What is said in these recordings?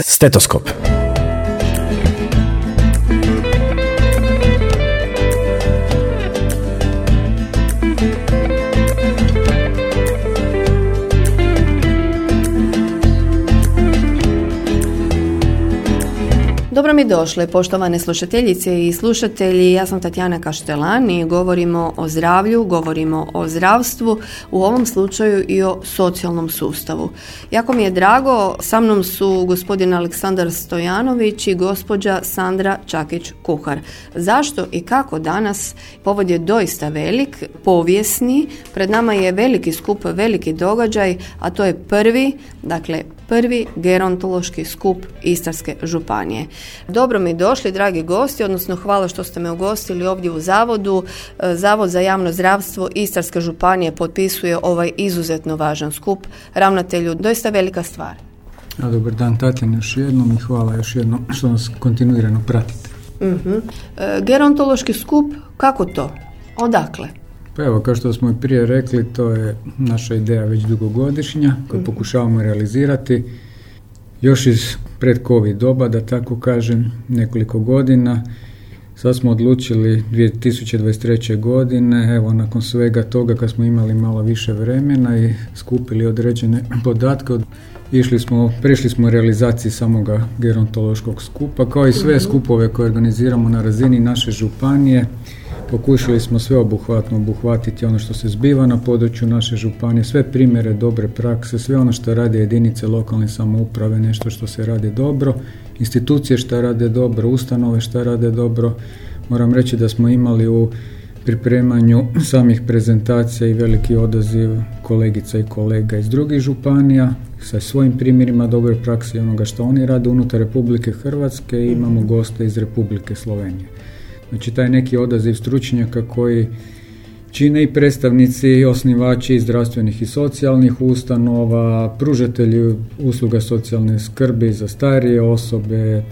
Stetoskop. Dobro mi došle, poštovane slušateljice i slušatelji, ja sam Tatjana Kaštelan i govorimo o zdravlju, govorimo o zdravstvu, u ovom slučaju i o socijalnom sustavu. Jako mi je drago, sa mnom su gospodin Aleksandar Stojanović i gospođa Sandra Čakić Kuhar. Zašto i kako danas? Povod je doista velik, povijesni, pred nama je veliki skup, veliki događaj, a to je prvi gerontološki skup Istarske županije. Dobro mi došli, dragi gosti, odnosno hvala što ste me ugostili ovdje u zavodu. Zavod za javno zdravstvo Istarske županije potpisuje ovaj izuzetno važan skup. Ravnatelju, doista velika stvar. Dobar dan, Tatjana, još jednom i hvala još jednom što nas kontinuirano pratite. Gerontološki skup, kako to? Odakle? Pa evo, kao što smo i prije rekli, to je naša ideja već dugogodišnja koju pokušavamo realizirati još iz pred-covid doba, da tako kažem, nekoliko godina. Sad smo odlučili 2023. godine, evo nakon svega toga kad smo imali malo više vremena i skupili određene podatke, prešli smo realizaciji samoga gerontološkog skupa, kao i sve skupove koje organiziramo na razini naše županije. Pokušali smo sve obuhvatiti ono što se zbiva na području naše županije, sve primjere dobre prakse, sve ono što rade jedinice lokalne samouprave, nešto što se radi dobro, institucije što rade dobro, ustanove što rade dobro. Moram reći da smo imali u pripremanju samih prezentacija i veliki odaziv kolegica i kolega iz drugih županija sa svojim primjerima dobre prakse i onoga što oni rade unutar Republike Hrvatske, i imamo goste iz Republike Slovenije. Znači taj neki odaziv stručnjaka koji čine i predstavnici i osnivači zdravstvenih i socijalnih ustanova, pružatelji usluga socijalne skrbi za starije osobe,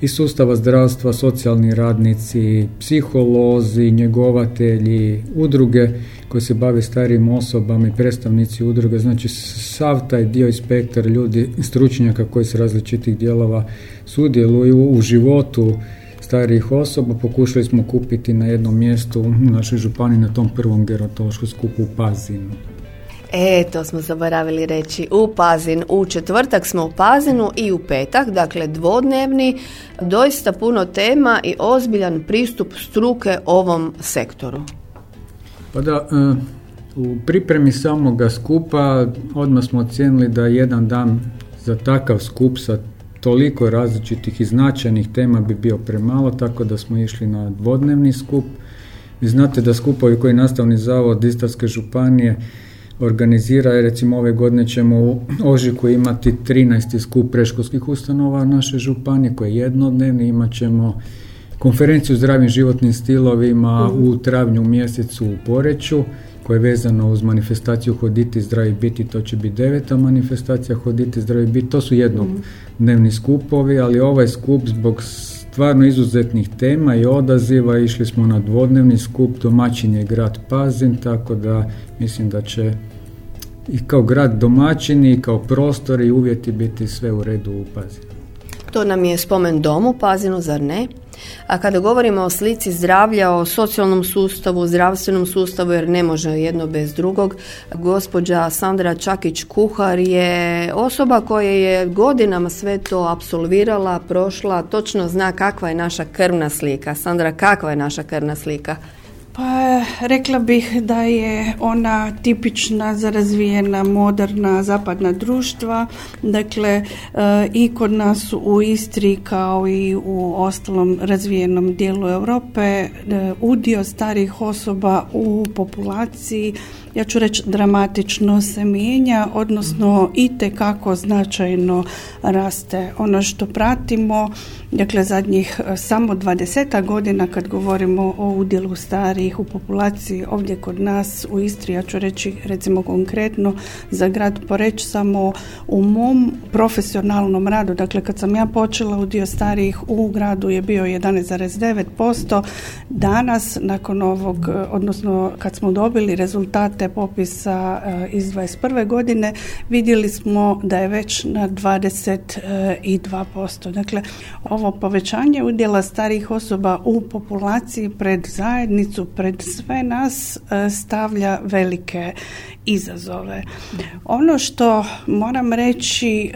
iz sustava zdravstva, socijalni radnici, psiholozi, njegovatelji, udruge koje se bave starijim osobama i predstavnici udruga. Znači sav taj dio i spektar ljudi, stručnjaka koji s različitih dijelova sudjeluju u životu starijih osoba, pokušali smo kupiti na jednom mjestu u našoj županiji na tom prvom gerontološkom skupu u Pazinu. To smo zaboravili reći, u Pazin. U četvrtak smo u Pazinu i u petak, dakle dvodnevni, doista puno tema i ozbiljan pristup struke ovom sektoru. Pa da, u pripremi samoga skupa odmah smo ocijenili da jedan dan za takav skup sa toliko različitih i značajnih tema bi bio premalo, tako da smo išli na dvodnevni skup. Vi znate da skupovi koji Nastavni zavod Istarske županije organizira, jer recimo ove godine ćemo u ožujku imati 13. skup predškolskih ustanova naše županije, koji je jednodnevni, imat ćemo konferenciju o zdravim životnim stilovima u travnju mjesecu u Poreču, koja je vezano uz manifestaciju Hoditi zdravi biti, to će biti 9. manifestacija Hoditi zdravi biti, to su jednodnevni skupovi, ali ovaj skup zbog stvarno izuzetnih tema i odaziva išli smo na dvodnevni skup, domaćin je grad Pazin, tako da mislim da će i kao grad domaćini i kao prostor i uvjeti biti sve u redu u Pazinu. To nam je Spomen domu Pazinu, zar ne? A kada govorimo o slici zdravlja, o socijalnom sustavu, zdravstvenom sustavu, jer ne može jedno bez drugog, gospođa Sandra Čakić Kuhar je osoba koja je godinama sve to apsolvirala, prošla, točno zna kakva je naša krvna slika. Sandra, kakva je naša krvna slika? Pa rekla bih da je ona tipična za razvijena moderna zapadna društva, dakle i kod nas u Istri kao i u ostalom razvijenom dijelu Europe udio starih osoba u populaciji, ja ću reći dramatično se mijenja, odnosno itekako značajno raste. Ono što pratimo, dakle zadnjih samo 20 godina kad govorimo o udjelu starijih u populaciji ovdje kod nas u Istri, ja ću reći recimo konkretno za grad Poreč, samo u mom profesionalnom radu, dakle kad sam ja počela udio starijih u gradu je bio 11,9%, danas nakon ovog, odnosno kad smo dobili rezultat rezultate popisa iz 2021. godine, vidjeli smo da je već na 22%. Dakle, ovo povećanje udjela starijih osoba u populaciji pred zajednicu, pred sve nas, stavlja velike izazove. Ono što moram reći,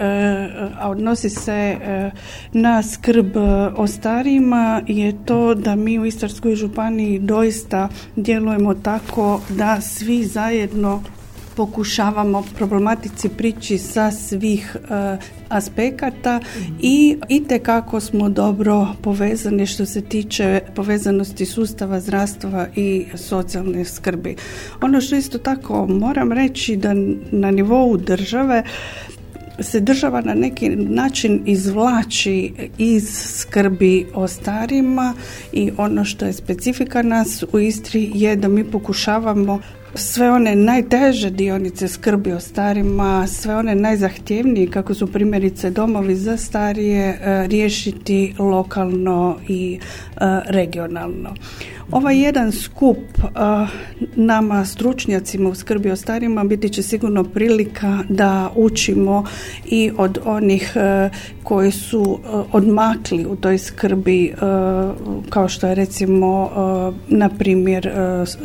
a odnosi se na skrb o starijima, je to da mi u Istarskoj županiji doista djelujemo tako da svi zajedno pokušavamo problematici prići sa svih aspekata i itekako smo dobro povezani što se tiče povezanosti sustava zdravstva i socijalne skrbi. Ono što isto tako moram reći da na nivou države se država na neki način izvlači iz skrbi o starima i ono što je specifika nas u Istri je da mi pokušavamo sve one najteže dionice skrbi o starima, sve one najzahtjevnije, kako su primjerice domovi za starije, riješiti lokalno i regionalno. Ovaj jedan skup nama stručnjacima u skrbi o starima biti će sigurno prilika da učimo i od onih koji su odmakli u toj skrbi, kao što je recimo na primjer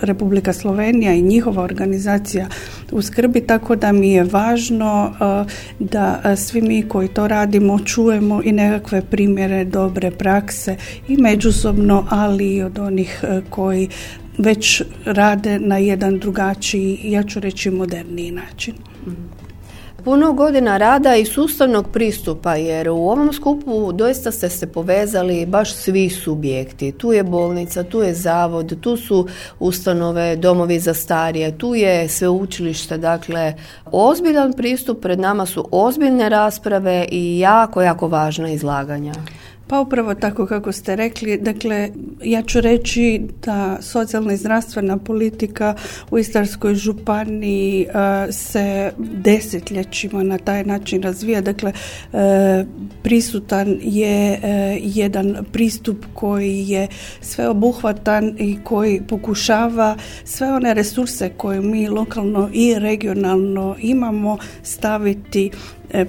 Republika Slovenija i njihova organizacija u skrbi, tako da mi je važno da svi mi koji to radimo čujemo i nekakve primjere dobre prakse i međusobno, ali i od onih koji već rade na jedan drugačiji, ja ću reći moderniji način. Puno godina rada i sustavnog pristupa, jer u ovom skupu doista ste se povezali baš svi subjekti. Tu je bolnica, tu je zavod, tu su ustanove, domovi za starije, tu je sveučilište. Dakle, ozbiljan pristup, pred nama su ozbiljne rasprave i jako, jako važna izlaganja. Pa upravo tako kako ste rekli, dakle ja ću reći da socijalna i zdravstvena politika u Istarskoj županiji se desetljećima na taj način razvija, dakle prisutan je jedan pristup koji je sveobuhvatan i koji pokušava sve one resurse koje mi lokalno i regionalno imamo staviti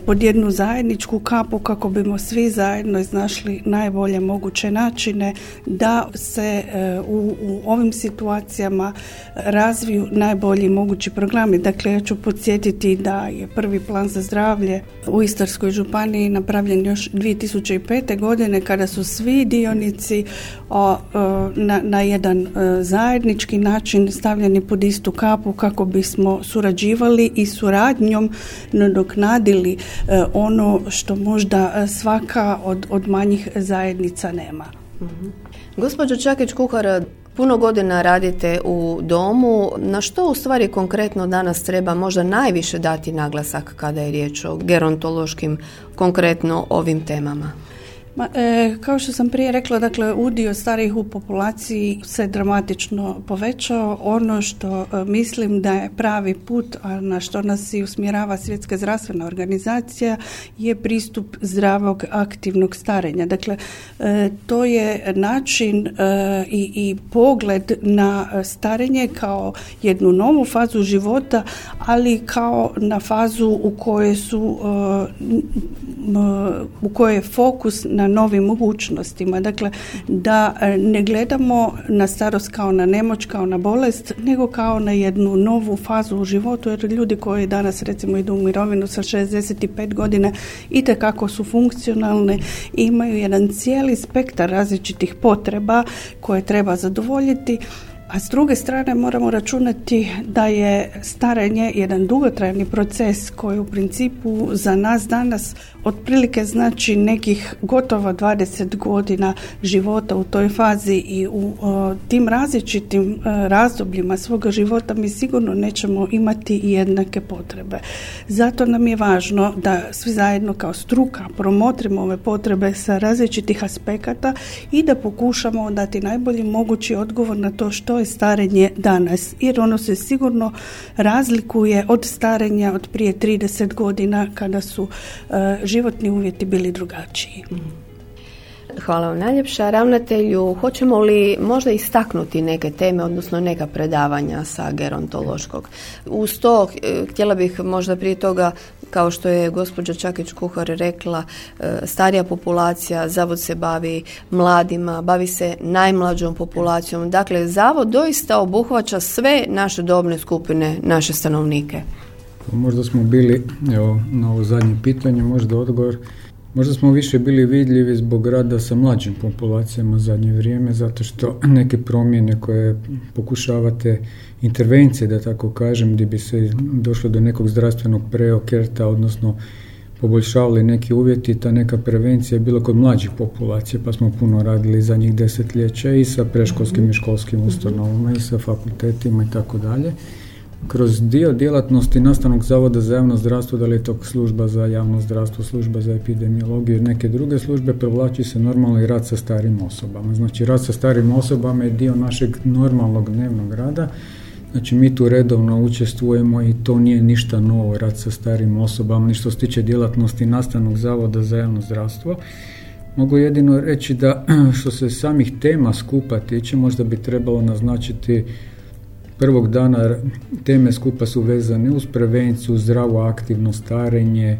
pod jednu zajedničku kapu kako bismo svi zajedno iznašli najbolje moguće načine da se u ovim situacijama razviju najbolji mogući programi. Dakle, ja ću podsjetiti da je prvi plan za zdravlje u Istarskoj županiji napravljen još 2005. godine kada su svi dionici na jedan zajednički način stavljeni pod istu kapu kako bismo surađivali i suradnjom nadoknadili ono što možda svaka od manjih zajednica nema. Mm-hmm. Gospođo Čakić Kuhar, puno godina radite u domu. Na što u stvari konkretno danas treba možda najviše dati naglasak kada je riječ o gerontološkim, konkretno ovim temama? Kao što sam prije rekla, dakle, udio starijih u populaciji se dramatično povećao. Ono što mislim da je pravi put, a na što nas i usmjerava Svjetska zdravstvena organizacija, je pristup zdravog aktivnog starenja. Dakle, to je način i pogled na starenje kao jednu novu fazu života, ali kao na fazu u kojoj je fokus na novim mogućnostima. Dakle, da ne gledamo na starost kao na nemoć, kao na bolest, nego kao na jednu novu fazu u životu, jer ljudi koji danas recimo idu u mirovinu sa 65 godina itekako su funkcionalne i imaju jedan cijeli spektar različitih potreba koje treba zadovoljiti. A s druge strane moramo računati da je starenje jedan dugotrajni proces koji u principu za nas danas otprilike znači nekih gotovo 20 godina života u toj fazi i u tim različitim razdobljima svoga života mi sigurno nećemo imati jednake potrebe. Zato nam je važno da svi zajedno kao struka promotrimo ove potrebe sa različitih aspekata i da pokušamo dati najbolji mogući odgovor na to što je starenje danas, jer ono se sigurno razlikuje od starenja od prije 30 godina kada su životni uvjeti bili drugačiji. Hvala vam najljepša. Ravnatelju, hoćemo li možda istaknuti neke teme, odnosno neka predavanja sa gerontološkog? Uz to, htjela bih možda prije toga, kao što je gospođa Čakić Kuhar rekla, starija populacija, zavod se bavi mladima, bavi se najmlađom populacijom. Dakle, zavod doista obuhvaća sve naše dobne skupine, naše stanovnike. Možda smo bili, evo, na ovo zadnje pitanje, možda odgovor, možda smo više bili vidljivi zbog rada sa mlađim populacijama zadnje vrijeme, zato što neke promjene koje pokušavate, intervencije da tako kažem, gdje bi se došlo do nekog zdravstvenog preokreta, odnosno poboljšavali neki uvjeti, ta neka prevencija je bila kod mlađih populacija, pa smo puno radili za njih desetljeća i sa preškolskim i školskim ustanovama i sa fakultetima i tako dalje. Kroz dio djelatnosti Nastavnog zavoda za javno zdravstvo, da li je to služba za javno zdravstvo, služba za epidemiologiju i neke druge službe, provlači se normalno i rad sa starim osobama. Znači, rad sa starim osobama je dio našeg normalnog dnevnog rada. Znači, mi tu redovno učestvujemo i to nije ništa novo, rad sa starim osobama, ni što se tiče djelatnosti Nastavnog zavoda za javno zdravstvo. Mogu jedino reći da što se samih tema skupa tiče, možda bi trebalo naznačiti prvog dana teme skupa su vezane uz prevenciju, zdravo aktivno starenje,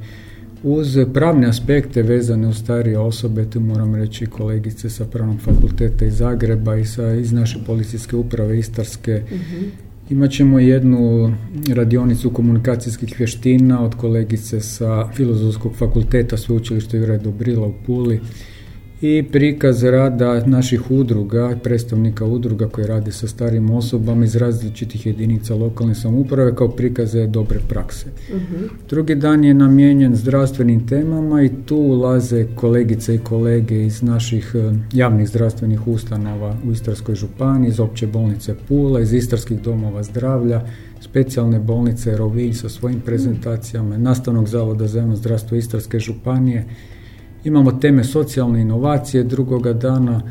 uz pravne aspekte vezane uz starije osobe, tu moram reći kolegice sa Pravnog fakulteta iz Zagreba i iz naše policijske uprave Istarske. Mm-hmm. Imaćemo jednu radionicu komunikacijskih vještina od kolegice sa Filozofskog fakulteta Sveučilišta Juraja Dobrile u Puli. I prikaz rada naših udruga, predstavnika udruga koji radi sa starim osobama iz različitih jedinica lokalne samouprave kao prikaze dobre prakse. Uh-huh. Drugi dan je namijenjen zdravstvenim temama i tu ulaze kolegice i kolege iz naših javnih zdravstvenih ustanova u Istarskoj županiji, iz Opće bolnice Pula, iz Istarskih domova zdravlja, Specijalne bolnice Rovinj sa svojim prezentacijama, Nastavnog zavoda za javno zdravstvo Istarske županije. Imamo teme socijalne inovacije drugoga dana,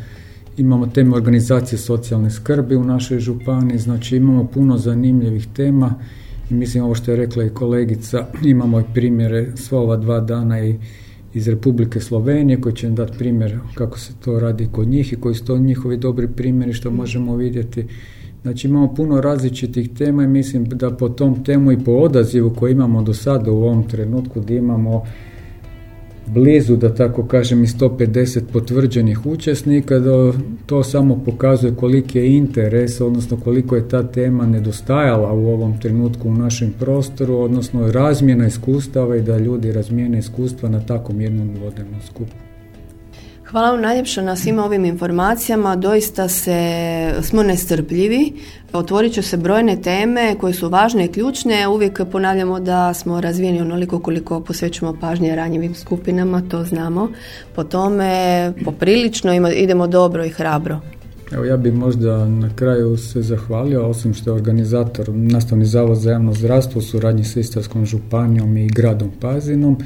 imamo teme organizacije socijalne skrbi u našoj županiji, znači imamo puno zanimljivih tema i mislim ovo što je rekla i kolegica, imamo i primjere sva ova dva dana i iz Republike Slovenije koji će nam dati primjer kako se to radi kod njih i koji su to njihovi dobri primjeri što možemo vidjeti. Znači imamo puno različitih tema i mislim da po tom temu i po odazivu koji imamo do sada u ovom trenutku gdje imamo blizu, da tako kažem, i 150 potvrđenih učesnika, to samo pokazuje koliki je interes, odnosno koliko je ta tema nedostajala u ovom trenutku u našem prostoru, odnosno razmjena iskustava i da ljudi razmijene iskustva na takvom jednom vodnom skupu. Hvala vam najljepša na svim ovim informacijama, doista smo nestrpljivi, otvorit će se brojne teme koje su važne i ključne, uvijek ponavljamo da smo razvijeni onoliko koliko posvećujemo pažnje ranjivim skupinama, to znamo, po tome poprilično idemo dobro i hrabro. Evo, ja bih možda na kraju se zahvalio, osim što je organizator Nastavni zavod za javno zdravstvo u suradnji sa Istarskom županijom i gradom Pazinom.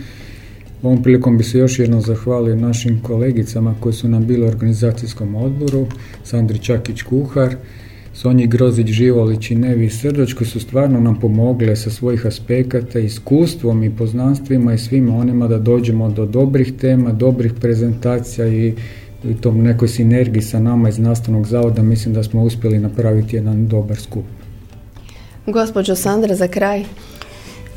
Ovom prilikom bi se još jednom zahvalio našim kolegicama koji su nam bili u organizacijskom odboru, Sandri Čakić Kuhar, Sonji Grozić-Živolić i Nevi Srdoć, koji su stvarno nam pomogle sa svojih aspekata, iskustvom i poznanstvima i svima onima da dođemo do dobrih tema, dobrih prezentacija i tom nekoj sinergiji sa nama iz Nastavnog zavoda. Mislim da smo uspjeli napraviti jedan dobar skup. Gospođo Sandra, za kraj.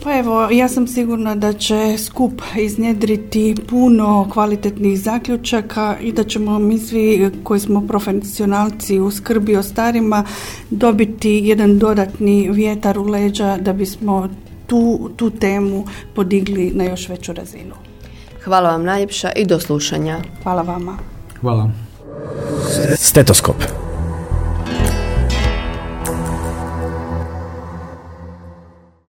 Pa evo, ja sam sigurna da će skup iznjedriti puno kvalitetnih zaključaka i da ćemo mi svi koji smo profesionalci u skrbi o starima dobiti jedan dodatni vjetar u leđa da bismo tu temu podigli na još veću razinu. Hvala vam najljepša i do slušanja. Hvala vama. Hvala. Stetoskop.